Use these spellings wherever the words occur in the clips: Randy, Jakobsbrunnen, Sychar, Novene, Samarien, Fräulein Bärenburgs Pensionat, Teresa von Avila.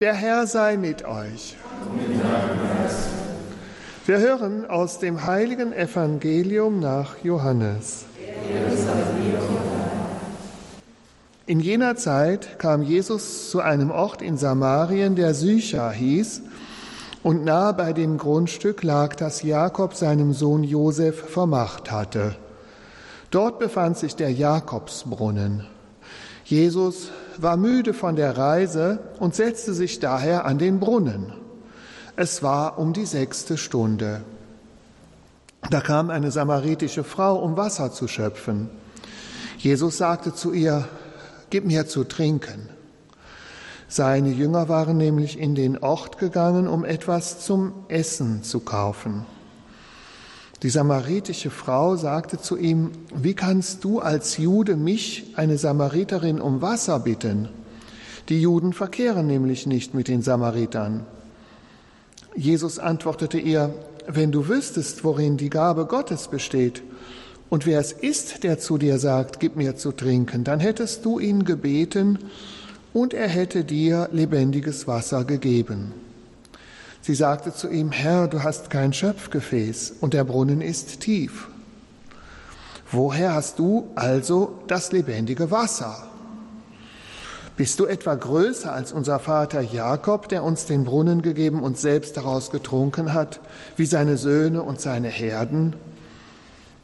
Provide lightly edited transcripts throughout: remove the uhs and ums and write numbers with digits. Der Herr sei mit euch. Wir hören aus dem heiligen Evangelium nach Johannes. In jener Zeit kam Jesus zu einem Ort in Samarien, der Sychar hieß, und nahe bei dem Grundstück lag, das Jakob seinem Sohn Josef vermacht hatte. Dort befand sich der Jakobsbrunnen. Jesus war müde von der Reise und setzte sich daher an den Brunnen. Es war um die 6. Stunde. Da kam eine samaritische Frau, um Wasser zu schöpfen. Jesus sagte zu ihr: Gib mir zu trinken. Seine Jünger waren nämlich in den Ort gegangen, um etwas zum Essen zu kaufen. Die samaritische Frau sagte zu ihm: Wie kannst du als Jude mich, eine Samariterin, um Wasser bitten? Die Juden verkehren nämlich nicht mit den Samaritern. Jesus antwortete ihr: Wenn du wüsstest, worin die Gabe Gottes besteht und wer es ist, der zu dir sagt, gib mir zu trinken, dann hättest du ihn gebeten und er hätte dir lebendiges Wasser gegeben. Sie sagte zu ihm: Herr, du hast kein Schöpfgefäß und der Brunnen ist tief. Woher hast du also das lebendige Wasser? Bist du etwa größer als unser Vater Jakob, der uns den Brunnen gegeben und selbst daraus getrunken hat, wie seine Söhne und seine Herden?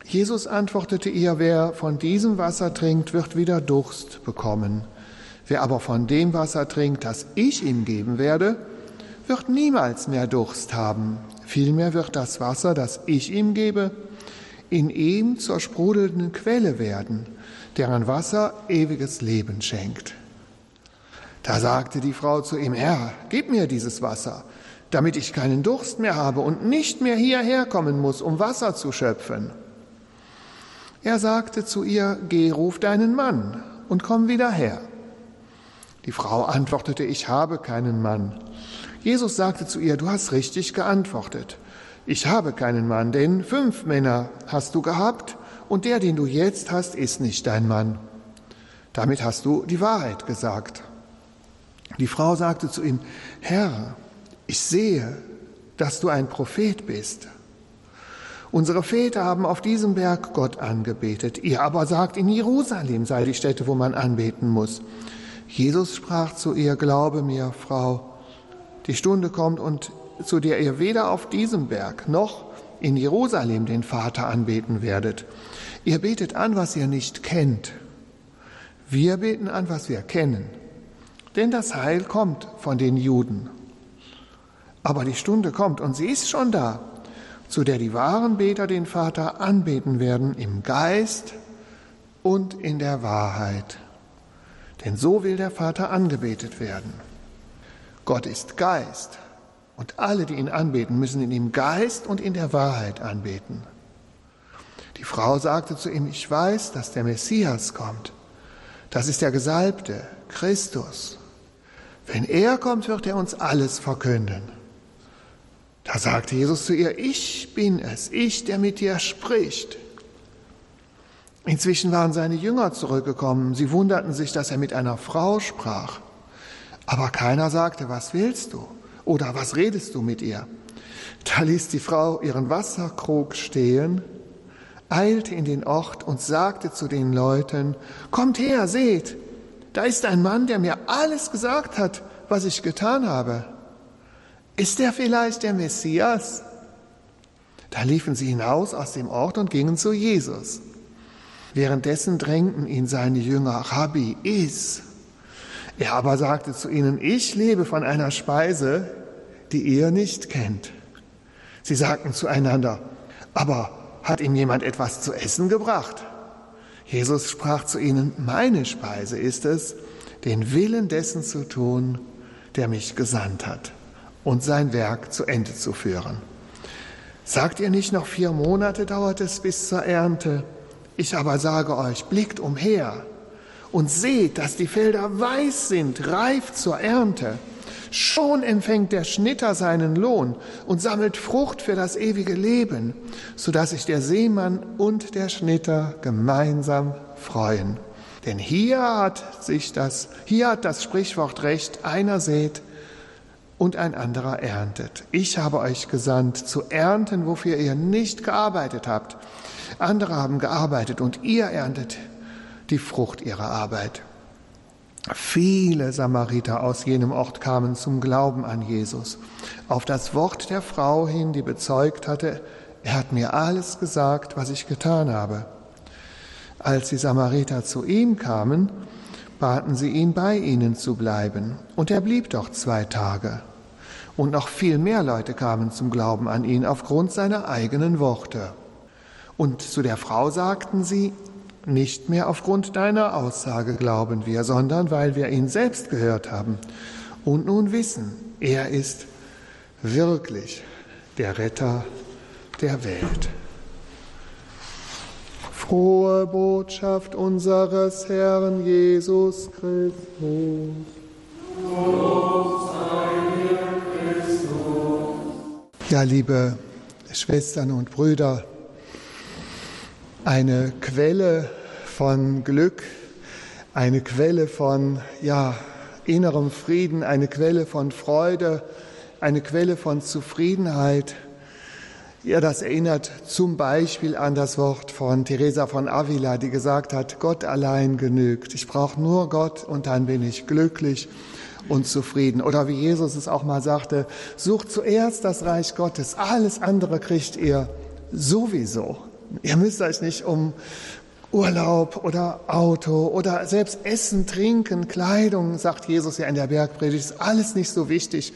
Jesus antwortete ihr: Wer von diesem Wasser trinkt, wird wieder Durst bekommen. Wer aber von dem Wasser trinkt, das ich ihm geben werde, wird niemals mehr Durst haben. Vielmehr wird das Wasser, das ich ihm gebe, in ihm zur sprudelnden Quelle werden, deren Wasser ewiges Leben schenkt. Da sagte die Frau zu ihm: Herr, gib mir dieses Wasser, damit ich keinen Durst mehr habe und nicht mehr hierher kommen muss, um Wasser zu schöpfen. Er sagte zu ihr: Geh, ruf deinen Mann und komm wieder her. Die Frau antwortete: Ich habe keinen Mann. Jesus sagte zu ihr: Du hast richtig geantwortet. Ich habe keinen Mann, denn 5 Männer hast du gehabt und der, den du jetzt hast, ist nicht dein Mann. Damit hast du die Wahrheit gesagt. Die Frau sagte zu ihm: Herr, ich sehe, dass du ein Prophet bist. Unsere Väter haben auf diesem Berg Gott angebetet. Ihr aber sagt, in Jerusalem sei die Stätte, wo man anbeten muss. Jesus sprach zu ihr: Glaube mir, Frau, die Stunde kommt, und zu der ihr weder auf diesem Berg noch in Jerusalem den Vater anbeten werdet. Ihr betet an, was ihr nicht kennt. Wir beten an, was wir kennen. Denn das Heil kommt von den Juden. Aber die Stunde kommt, und sie ist schon da, zu der die wahren Beter den Vater anbeten werden, im Geist und in der Wahrheit. Denn so will der Vater angebetet werden. Gott ist Geist, und alle, die ihn anbeten, müssen ihn im Geist und in der Wahrheit anbeten. Die Frau sagte zu ihm: Ich weiß, dass der Messias kommt. Das ist der Gesalbte, Christus. Wenn er kommt, wird er uns alles verkünden. Da sagte Jesus zu ihr: Ich bin es, ich, der mit dir spricht. Inzwischen waren seine Jünger zurückgekommen. Sie wunderten sich, dass er mit einer Frau sprach. Aber keiner sagte: Was willst du? Oder was redest du mit ihr? Da ließ die Frau ihren Wasserkrug stehen, eilte in den Ort und sagte zu den Leuten: Kommt her, seht, da ist ein Mann, der mir alles gesagt hat, was ich getan habe. Ist er vielleicht der Messias? Da liefen sie hinaus aus dem Ort und gingen zu Jesus. Währenddessen drängten ihn seine Jünger: Rabbi, iss! Er aber sagte zu ihnen: Ich lebe von einer Speise, die ihr nicht kennt. Sie sagten zueinander: Aber hat ihm jemand etwas zu essen gebracht? Jesus sprach zu ihnen: Meine Speise ist es, den Willen dessen zu tun, der mich gesandt hat, und sein Werk zu Ende zu führen. Sagt ihr nicht, noch 4 Monate dauert es bis zur Ernte? Ich aber sage euch, blickt umher und seht, dass die Felder weiß sind, reif zur Ernte. Schon empfängt der Schnitter seinen Lohn und sammelt Frucht für das ewige Leben, sodass sich der Seemann und der Schnitter gemeinsam freuen. Denn hier hat das Sprichwort recht: Einer sät und ein anderer erntet. Ich habe euch gesandt, zu ernten, wofür ihr nicht gearbeitet habt. Andere haben gearbeitet und ihr erntet die Frucht ihrer Arbeit. Viele Samariter aus jenem Ort kamen zum Glauben an Jesus. Auf das Wort der Frau hin, die bezeugt hatte, er hat mir alles gesagt, was ich getan habe. Als die Samariter zu ihm kamen, baten sie ihn, bei ihnen zu bleiben. Und er blieb doch 2 Tage. Und noch viel mehr Leute kamen zum Glauben an ihn aufgrund seiner eigenen Worte. Und zu der Frau sagten sie, nicht mehr aufgrund deiner Aussage glauben wir, sondern weil wir ihn selbst gehört haben und nun wissen, er ist wirklich der Retter der Welt. Frohe Botschaft unseres Herrn Jesus Christus. Lob sei dir, Christus. Ja, liebe Schwestern und Brüder, eine Quelle von Glück, eine Quelle von innerem Frieden, eine Quelle von Freude, eine Quelle von Zufriedenheit. Ja, das erinnert zum Beispiel an das Wort von Teresa von Avila, die gesagt hat, Gott allein genügt. Ich brauche nur Gott und dann bin ich glücklich und zufrieden. Oder wie Jesus es auch mal sagte, sucht zuerst das Reich Gottes, alles andere kriegt ihr sowieso. Ihr müsst euch nicht um Urlaub oder Auto oder selbst Essen, Trinken, Kleidung, sagt Jesus ja in der Bergpredigt, ist alles nicht so wichtig.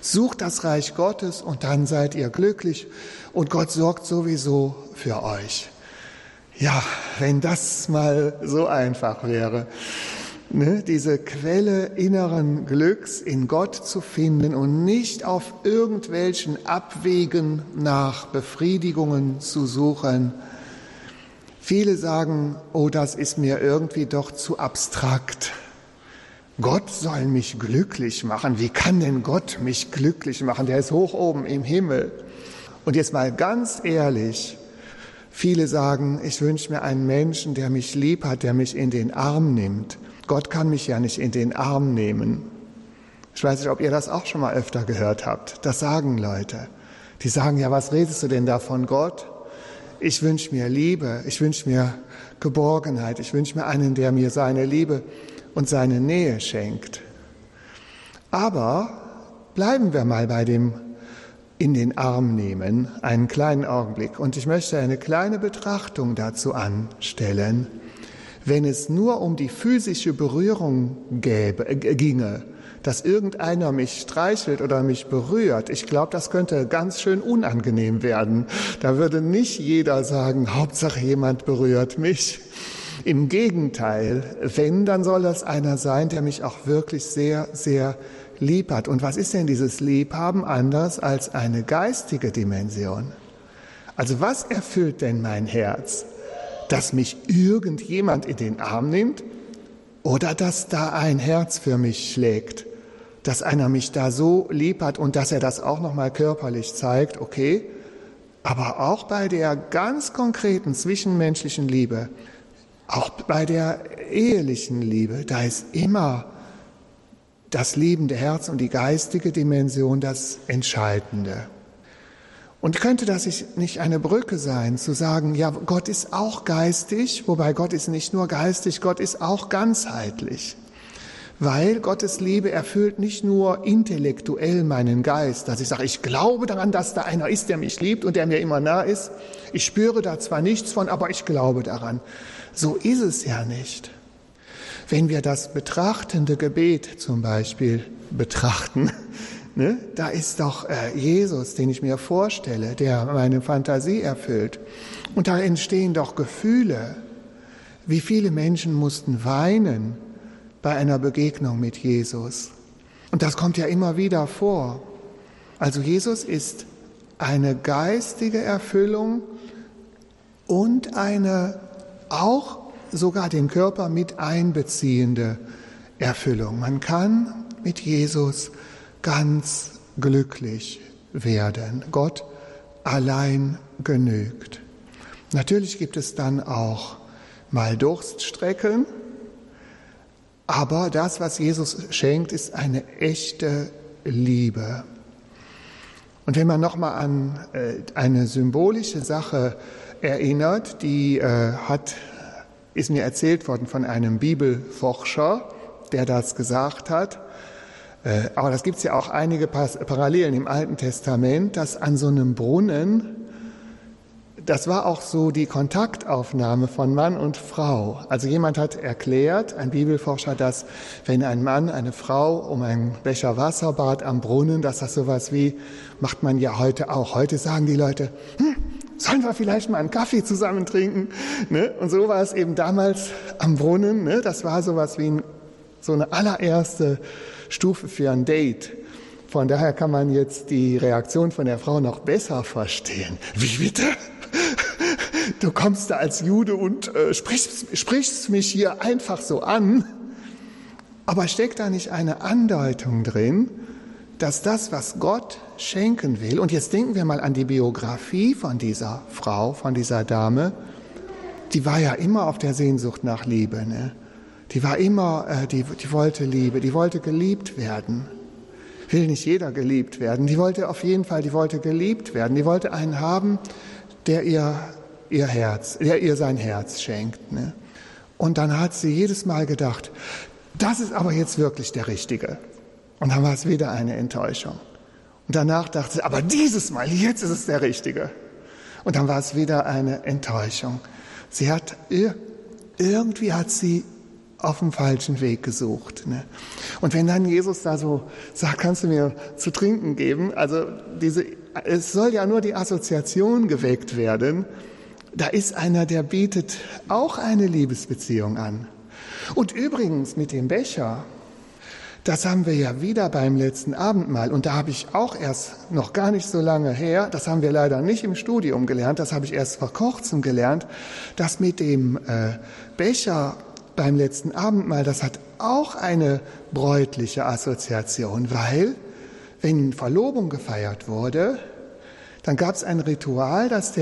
Sucht das Reich Gottes und dann seid ihr glücklich und Gott sorgt sowieso für euch. Ja, wenn das mal so einfach wäre, ne? Diese Quelle inneren Glücks in Gott zu finden und nicht auf irgendwelchen Abwegen nach Befriedigungen zu suchen. Viele sagen, oh, das ist mir irgendwie doch zu abstrakt. Gott soll mich glücklich machen. Wie kann denn Gott mich glücklich machen? Der ist hoch oben im Himmel. Und jetzt mal ganz ehrlich, viele sagen, ich wünsche mir einen Menschen, der mich lieb hat, der mich in den Arm nimmt. Gott kann mich ja nicht in den Arm nehmen. Ich weiß nicht, ob ihr das auch schon mal öfter gehört habt. Das sagen Leute. Die sagen, ja, was redest du denn da von Gott? Ich wünsche mir Liebe, ich wünsche mir Geborgenheit, ich wünsche mir einen, der mir seine Liebe und seine Nähe schenkt. Aber bleiben wir mal bei dem in den Arm nehmen, einen kleinen Augenblick. Und ich möchte eine kleine Betrachtung dazu anstellen. Wenn es nur um die physische Berührung ginge, dass irgendeiner mich streichelt oder mich berührt, ich glaube, das könnte ganz schön unangenehm werden. Da würde nicht jeder sagen, Hauptsache jemand berührt mich. Im Gegenteil, wenn, dann soll das einer sein, der mich auch wirklich sehr, sehr lieb hat. Und was ist denn dieses Liebhaben anders als eine geistige Dimension? Also was erfüllt denn mein Herz? Dass mich irgendjemand in den Arm nimmt oder dass da ein Herz für mich schlägt, dass einer mich da so lieb hat und dass er das auch nochmal körperlich zeigt, okay, aber auch bei der ganz konkreten zwischenmenschlichen Liebe, auch bei der ehelichen Liebe, da ist immer das liebende Herz und die geistige Dimension das Entscheidende. Und könnte das nicht eine Brücke sein, zu sagen, ja, Gott ist auch geistig, wobei Gott ist nicht nur geistig, Gott ist auch ganzheitlich. Weil Gottes Liebe erfüllt nicht nur intellektuell meinen Geist, dass ich sage, ich glaube daran, dass da einer ist, der mich liebt und der mir immer nah ist. Ich spüre da zwar nichts von, aber ich glaube daran. So ist es ja nicht. Wenn wir das betrachtende Gebet zum Beispiel betrachten, ne? Da ist doch Jesus, den ich mir vorstelle, der meine Fantasie erfüllt. Und da entstehen doch Gefühle. Wie viele Menschen mussten weinen bei einer Begegnung mit Jesus? Und das kommt ja immer wieder vor. Also Jesus ist eine geistige Erfüllung und eine auch sogar den Körper mit einbeziehende Erfüllung. Man kann mit Jesus ganz glücklich werden. Gott allein genügt. Natürlich gibt es dann auch mal Durststrecken, aber das, was Jesus schenkt, ist eine echte Liebe. Und wenn man nochmal an eine symbolische Sache erinnert, die ist mir erzählt worden von einem Bibelforscher, der das gesagt hat. Aber das gibt es ja auch einige Parallelen im Alten Testament, dass an so einem Brunnen, das war auch so die Kontaktaufnahme von Mann und Frau. Also jemand hat erklärt, ein Bibelforscher, dass wenn ein Mann eine Frau um einen Becher Wasser bat am Brunnen, dass das sowas wie, macht man ja heute auch. Heute sagen die Leute, sollen wir vielleicht mal einen Kaffee zusammen trinken? Ne? Und so war es eben damals am Brunnen. Ne? Das war sowas wie so eine allererste Stufe für ein Date. Von daher kann man jetzt die Reaktion von der Frau noch besser verstehen. Wie bitte? Du kommst da als Jude und sprichst mich hier einfach so an. Aber steckt da nicht eine Andeutung drin, dass das, was Gott schenken will, und jetzt denken wir mal an die Biografie von dieser Frau, von dieser Dame, die war ja immer auf der Sehnsucht nach Liebe, ne? Die war immer, die wollte Liebe, die wollte geliebt werden. Will nicht jeder geliebt werden. Die wollte auf jeden Fall, die wollte geliebt werden. Die wollte einen haben, der ihr sein Herz schenkt, ne? Und dann hat sie jedes Mal gedacht, das ist aber jetzt wirklich der Richtige. Und dann war es wieder eine Enttäuschung. Und danach dachte sie, aber dieses Mal, jetzt ist es der Richtige. Und dann war es wieder eine Enttäuschung. Sie hat, irgendwie hat sie auf dem falschen Weg gesucht. Ne? Und wenn dann Jesus da so sagt, kannst du mir zu trinken geben? Also es soll ja nur die Assoziation geweckt werden. Da ist einer, der bietet auch eine Liebesbeziehung an. Und übrigens mit dem Becher, das haben wir ja wieder beim letzten Abendmahl. Und da habe ich auch erst noch gar nicht so lange her, das haben wir leider nicht im Studium gelernt, das habe ich erst vor kurzem gelernt, dass mit dem Becher beim letzten Abendmahl, das hat auch eine bräutliche Assoziation. Weil, wenn Verlobung gefeiert wurde, dann gab es ein Ritual, dass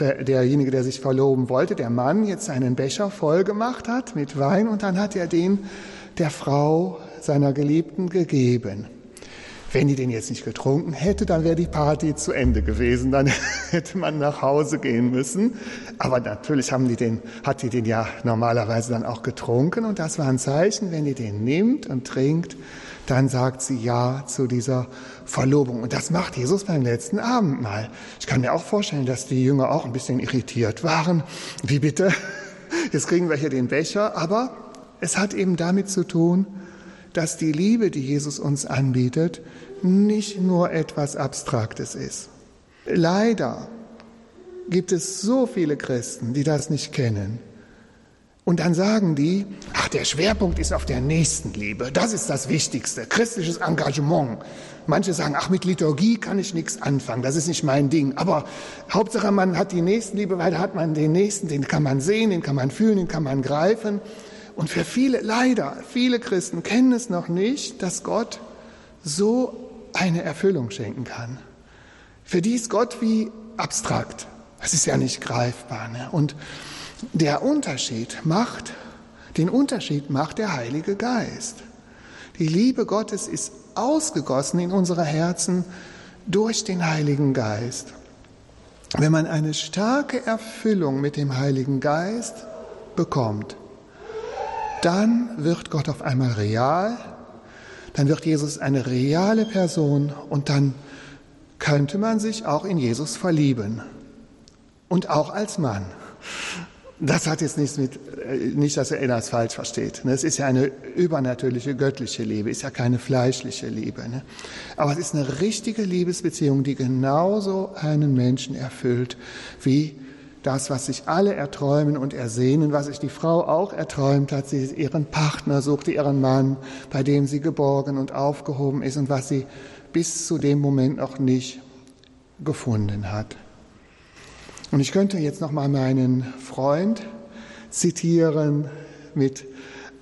derjenige, der sich verloben wollte, der Mann, jetzt einen Becher voll gemacht hat mit Wein und dann hat er den der Frau, seiner Geliebten, gegeben. Wenn die den jetzt nicht getrunken hätte, dann wäre die Party zu Ende gewesen, dann hätte man nach Hause gehen müssen. Aber natürlich hat die den ja normalerweise dann auch getrunken und das war ein Zeichen, wenn die den nimmt und trinkt, dann sagt sie Ja zu dieser Verlobung. Und das macht Jesus beim letzten Abendmahl. Ich kann mir auch vorstellen, dass die Jünger auch ein bisschen irritiert waren. Wie bitte? Jetzt kriegen wir hier den Becher, aber es hat eben damit zu tun, dass die Liebe, die Jesus uns anbietet, nicht nur etwas Abstraktes ist. Leider gibt es so viele Christen, die das nicht kennen. Und dann sagen die, ach, der Schwerpunkt ist auf der Nächstenliebe. Das ist das Wichtigste, christliches Engagement. Manche sagen, ach, mit Liturgie kann ich nichts anfangen, das ist nicht mein Ding. Aber Hauptsache, man hat die Nächstenliebe, weil da hat man den Nächsten, den kann man sehen, den kann man fühlen, den kann man greifen. Und für viele, leider, viele Christen kennen es noch nicht, dass Gott so eine Erfüllung schenken kann. Für die ist Gott wie abstrakt. Das ist ja nicht greifbar. Ne? Und den Unterschied macht der Heilige Geist. Die Liebe Gottes ist ausgegossen in unsere Herzen durch den Heiligen Geist. Wenn man eine starke Erfüllung mit dem Heiligen Geist bekommt, dann wird Gott auf einmal real, dann wird Jesus eine reale Person und dann könnte man sich auch in Jesus verlieben. Und auch als Mann. Das hat jetzt nichts mit, nicht, dass er das falsch versteht. Es ist ja eine übernatürliche, göttliche Liebe, ist ja keine fleischliche Liebe. Aber es ist eine richtige Liebesbeziehung, die genauso einen Menschen erfüllt wie das, was sich alle erträumen und ersehnen, was sich die Frau auch erträumt hat. Sie ihren Partner suchte, ihren Mann, bei dem sie geborgen und aufgehoben ist und was sie bis zu dem Moment noch nicht gefunden hat. Und ich könnte jetzt nochmal meinen Freund zitieren mit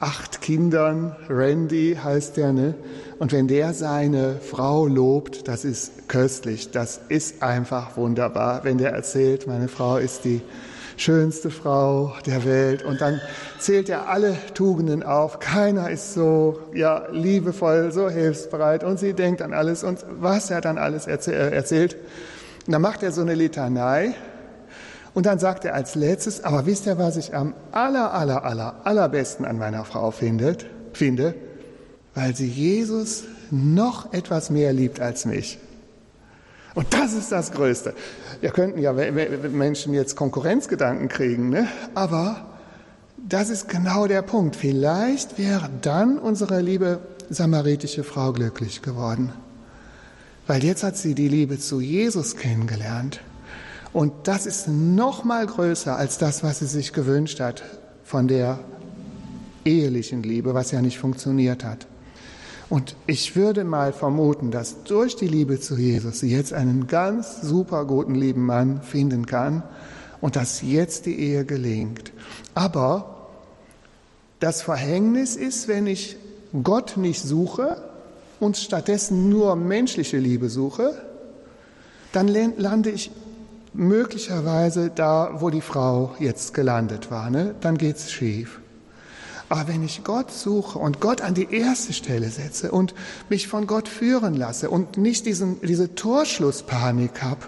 8 Kindern. Randy heißt der, ne? Und wenn der seine Frau lobt, das ist köstlich, das ist einfach wunderbar. Wenn der erzählt, meine Frau ist die schönste Frau der Welt. Und dann zählt er alle Tugenden auf. Keiner ist so ja, liebevoll, so hilfsbereit. Und sie denkt an alles und was er dann alles erzählt. Und dann macht er so eine Litanei. Und dann sagt er als letztes, aber wisst ihr, was ich am allerbesten an meiner Frau finde? Weil sie Jesus noch etwas mehr liebt als mich. Und das ist das Größte. Wir könnten ja Menschen jetzt Konkurrenzgedanken kriegen, ne? Aber das ist genau der Punkt. Vielleicht wäre dann unsere liebe samaritische Frau glücklich geworden. Weil jetzt hat sie die Liebe zu Jesus kennengelernt. Und das ist noch mal größer als das, was sie sich gewünscht hat von der ehelichen Liebe, was ja nicht funktioniert hat. Und ich würde mal vermuten, dass durch die Liebe zu Jesus sie jetzt einen ganz super guten lieben Mann finden kann und dass jetzt die Ehe gelingt. Aber das Verhängnis ist, wenn ich Gott nicht suche und stattdessen nur menschliche Liebe suche, dann lande ich möglicherweise da, wo die Frau jetzt gelandet war, ne? Dann geht's schief. Aber wenn ich Gott suche und Gott an die erste Stelle setze und mich von Gott führen lasse und nicht diese Torschlusspanik habe,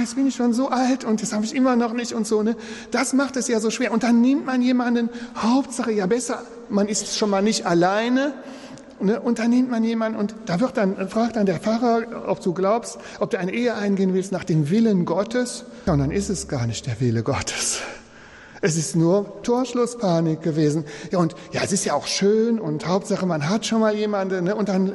jetzt bin ich schon so alt und das habe ich immer noch nicht und so, ne? Das macht es ja so schwer. Und dann nimmt man jemanden, Hauptsache ja besser, man ist schon mal nicht alleine, ne? Und dann nimmt man jemanden und da fragt dann der Pfarrer, ob du glaubst, ob du eine Ehe eingehen willst nach dem Willen Gottes. Ja, und dann ist es gar nicht der Wille Gottes. Es ist nur Torschlusspanik gewesen. Ja, und ja, es ist ja auch schön und Hauptsache, man hat schon mal jemanden, ne? Und dann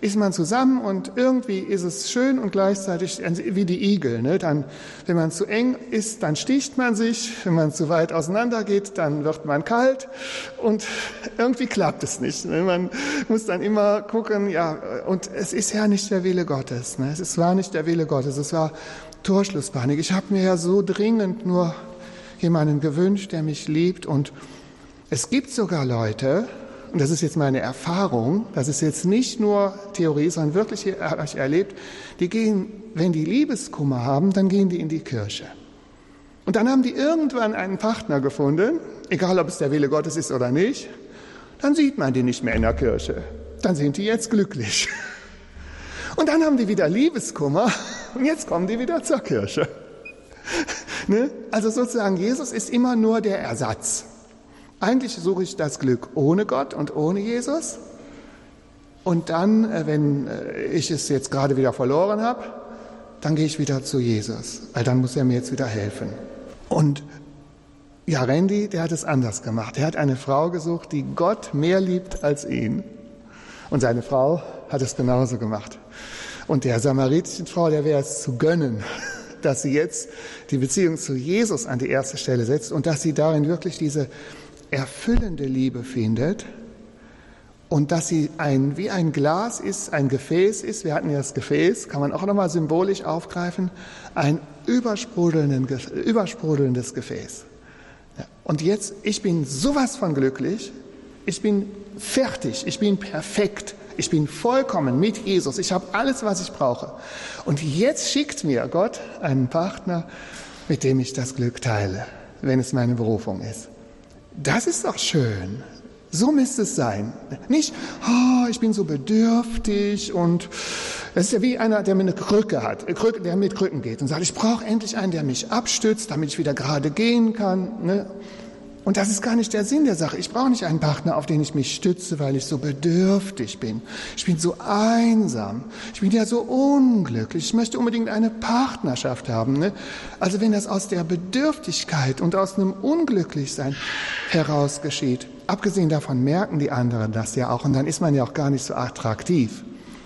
ist man zusammen und irgendwie ist es schön und gleichzeitig wie die Igel, ne? Dann, wenn man zu eng ist, dann sticht man sich. Wenn man zu weit auseinander geht, dann wird man kalt und irgendwie klappt es nicht, ne? Man muss dann immer gucken, ja, und es ist ja nicht der Wille Gottes, ne? Es war nicht der Wille Gottes, es war Torschlusspanik. Ich habe mir ja so dringend nur jemanden gewünscht, der mich liebt. Und es gibt sogar Leute, und das ist jetzt meine Erfahrung, das ist jetzt nicht nur Theorie, sondern wirklich habe ich erlebt, die gehen, wenn die Liebeskummer haben, dann gehen die in die Kirche. Und dann haben die irgendwann einen Partner gefunden, egal ob es der Wille Gottes ist oder nicht, dann sieht man die nicht mehr in der Kirche. Dann sind die jetzt glücklich. Und dann haben die wieder Liebeskummer und jetzt kommen die wieder zur Kirche. Ne? Also sozusagen, Jesus ist immer nur der Ersatz. Eigentlich suche ich das Glück ohne Gott und ohne Jesus. Und dann, wenn ich es jetzt gerade wieder verloren habe, dann gehe ich wieder zu Jesus, weil dann muss er mir jetzt wieder helfen. Und ja, Randy, der hat es anders gemacht. Er hat eine Frau gesucht, die Gott mehr liebt als ihn. Und seine Frau hat es genauso gemacht. Und der samaritischen Frau, der wäre es zu gönnen, dass sie jetzt die Beziehung zu Jesus an die erste Stelle setzt und dass sie darin wirklich diese erfüllende Liebe findet und dass sie wie ein Glas ist, ein Gefäß ist, wir hatten ja das Gefäß, kann man auch nochmal symbolisch aufgreifen, ein übersprudelndes Gefäß. Und jetzt, ich bin sowas von glücklich, ich bin fertig, ich bin perfekt. Ich bin vollkommen mit Jesus. Ich habe alles, was ich brauche. Und jetzt schickt mir Gott einen Partner, mit dem ich das Glück teile, wenn es meine Berufung ist. Das ist doch schön. So müsste es sein. Nicht, ich bin so bedürftig und es ist ja wie einer, der mit einer Krücke hat, der mit Krücken geht und sagt, ich brauche endlich einen, der mich abstützt, damit ich wieder gerade gehen kann, ne? Und das ist gar nicht der Sinn der Sache. Ich brauche nicht einen Partner, auf den ich mich stütze, weil ich so bedürftig bin. Ich bin so einsam. Ich bin ja so unglücklich. Ich möchte unbedingt eine Partnerschaft haben, ne? Also wenn das aus der Bedürftigkeit und aus einem Unglücklichsein heraus geschieht, abgesehen davon merken die anderen das ja auch. Und dann ist man ja auch gar nicht so attraktiv.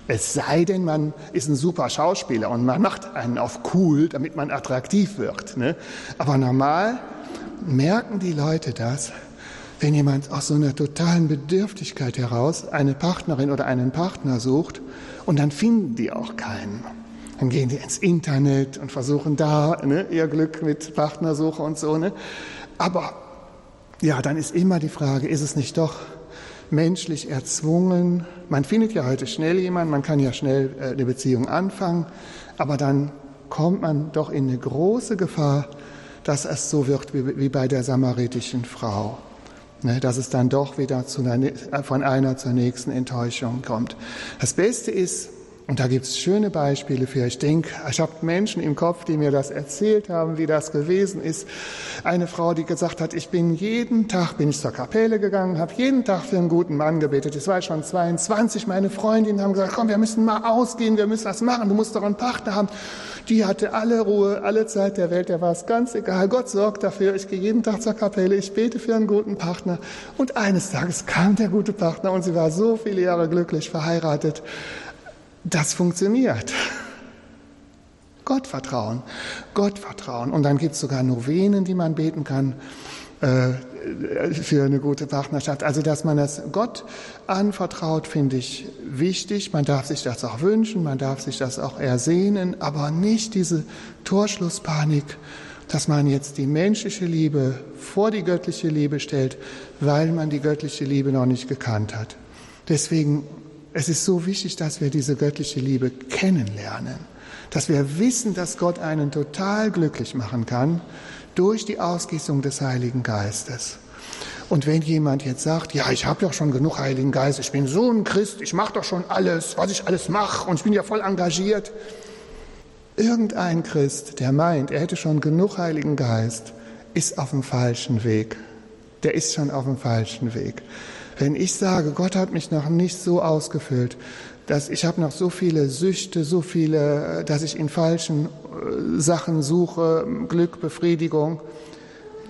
Es sei denn, man ist ein super Schauspieler und man macht einen auf cool, damit man attraktiv wird, ne? Aber normal merken die Leute das, wenn jemand aus so einer totalen Bedürftigkeit heraus eine Partnerin oder einen Partner sucht und dann finden die auch keinen. Dann gehen die ins Internet und versuchen da, ne, ihr Glück mit Partnersuche und so, ne? Aber ja, dann ist immer die Frage, ist es nicht doch menschlich erzwungen? Man findet ja heute schnell jemanden, man kann ja schnell eine Beziehung anfangen, aber dann kommt man doch in eine große Gefahr, dass es so wird wie bei der samaritischen Frau. Dass es dann doch wieder von einer zur nächsten Enttäuschung kommt. Das Beste ist, und da gibt es schöne Beispiele für, ich habe Menschen im Kopf, die mir das erzählt haben, wie das gewesen ist. Eine Frau, die gesagt hat, bin ich zur Kapelle gegangen, habe jeden Tag für einen guten Mann gebetet. Ich war schon 22, meine Freundinnen haben gesagt, komm, wir müssen mal ausgehen, wir müssen das machen, du musst doch einen Partner haben. Die hatte alle Ruhe, alle Zeit der Welt, der war es ganz egal. Gott sorgt dafür, ich gehe jeden Tag zur Kapelle, ich bete für einen guten Partner. Und eines Tages kam der gute Partner und sie war so viele Jahre glücklich verheiratet. Das funktioniert. Gott vertrauen. Und dann gibt es sogar Novenen, die man beten kann für eine gute Partnerschaft. Also, dass man das Gott anvertraut, finde ich wichtig. Man darf sich das auch wünschen, man darf sich das auch ersehnen, aber nicht diese Torschlusspanik, dass man jetzt die menschliche Liebe vor die göttliche Liebe stellt, weil man die göttliche Liebe noch nicht gekannt hat. Deswegen, es ist so wichtig, dass wir diese göttliche Liebe kennenlernen, dass wir wissen, dass Gott einen total glücklich machen kann durch die Ausgießung des Heiligen Geistes. Und wenn jemand jetzt sagt, ja, ich habe doch schon genug Heiligen Geist, ich bin so ein Christ, ich mache doch schon alles, was ich alles mache und ich bin ja voll engagiert. Irgendein Christ, der meint, er hätte schon genug Heiligen Geist, ist auf dem falschen Weg. Der ist schon auf dem falschen Weg. Wenn ich sage, Gott hat mich noch nicht so ausgefüllt, dass ich habe noch so viele Süchte, dass ich in falschen Sachen suche, Glück, Befriedigung,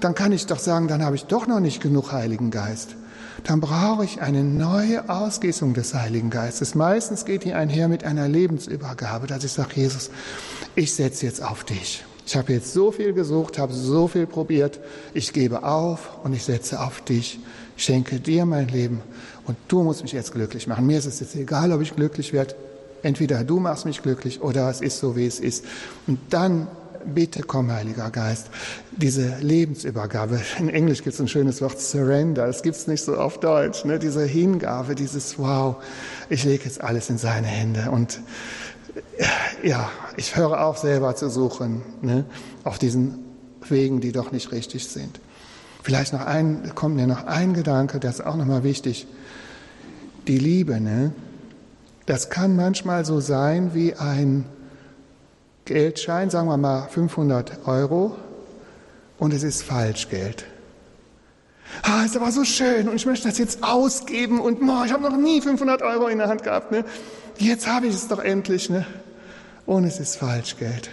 dann kann ich doch sagen, dann habe ich doch noch nicht genug Heiligen Geist. Dann brauche ich eine neue Ausgießung des Heiligen Geistes. Meistens geht die einher mit einer Lebensübergabe, dass ich sage, Jesus, ich setze jetzt auf dich. Ich habe jetzt so viel gesucht, habe so viel probiert, ich gebe auf und ich setze auf dich. Ich schenke dir mein Leben und du musst mich jetzt glücklich machen. Mir ist es jetzt egal, ob ich glücklich werde. Entweder du machst mich glücklich oder es ist so, wie es ist. Und dann bitte komm, Heiliger Geist, diese Lebensübergabe. In Englisch gibt es ein schönes Wort, Surrender. Das gibt es nicht so auf Deutsch. Ne? Diese Hingabe, dieses Wow, ich lege jetzt alles in seine Hände und ja, ich höre auf, selber zu suchen, ne? Auf diesen Wegen, die doch nicht richtig sind. Vielleicht kommt mir noch ein Gedanke, das ist auch nochmal wichtig. Die Liebe, ne? Das kann manchmal so sein wie ein Geldschein, sagen wir mal 500 €, und es ist Falschgeld. Ah, ist aber so schön und ich möchte das jetzt ausgeben und ich habe noch nie 500 € in der Hand gehabt, ne? Jetzt habe ich es doch endlich, ne? Und es ist Falschgeld.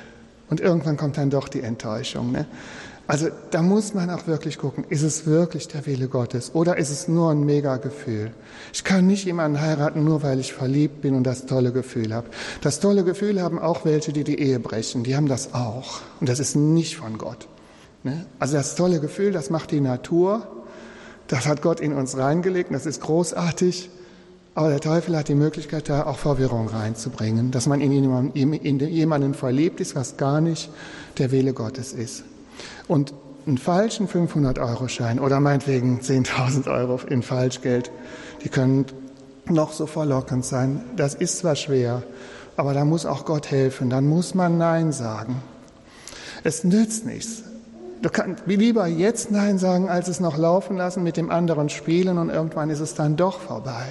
Und irgendwann kommt dann doch die Enttäuschung, ne? Also da muss man auch wirklich gucken, ist es wirklich der Wille Gottes oder ist es nur ein Mega-Gefühl? Ich kann nicht jemanden heiraten, nur weil ich verliebt bin und das tolle Gefühl habe. Das tolle Gefühl haben auch welche, die die Ehe brechen. Die haben das auch. Und das ist nicht von Gott. Ne? Also das tolle Gefühl, das macht die Natur. Das hat Gott in uns reingelegt. Das ist großartig. Aber der Teufel hat die Möglichkeit, da auch Verwirrung reinzubringen. Dass man in jemanden verliebt ist, was gar nicht der Wille Gottes ist. Und einen falschen 500-Euro-Schein oder meinetwegen 10.000 € in Falschgeld, die können noch so verlockend sein. Das ist zwar schwer, aber da muss auch Gott helfen. Dann muss man Nein sagen. Es nützt nichts. Du kannst lieber jetzt Nein sagen, als es noch laufen lassen, mit dem anderen spielen und irgendwann ist es dann doch vorbei.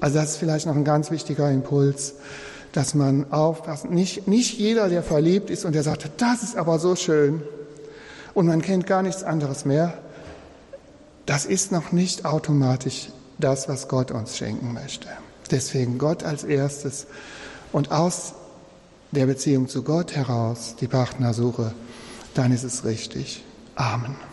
Also das ist vielleicht noch ein ganz wichtiger Impuls, dass man aufpasst. Nicht jeder, der verliebt ist und der sagt, das ist aber so schön und man kennt gar nichts anderes mehr, das ist noch nicht automatisch das, was Gott uns schenken möchte. Deswegen Gott als erstes und aus der Beziehung zu Gott heraus die Partnersuche, dann ist es richtig. Amen.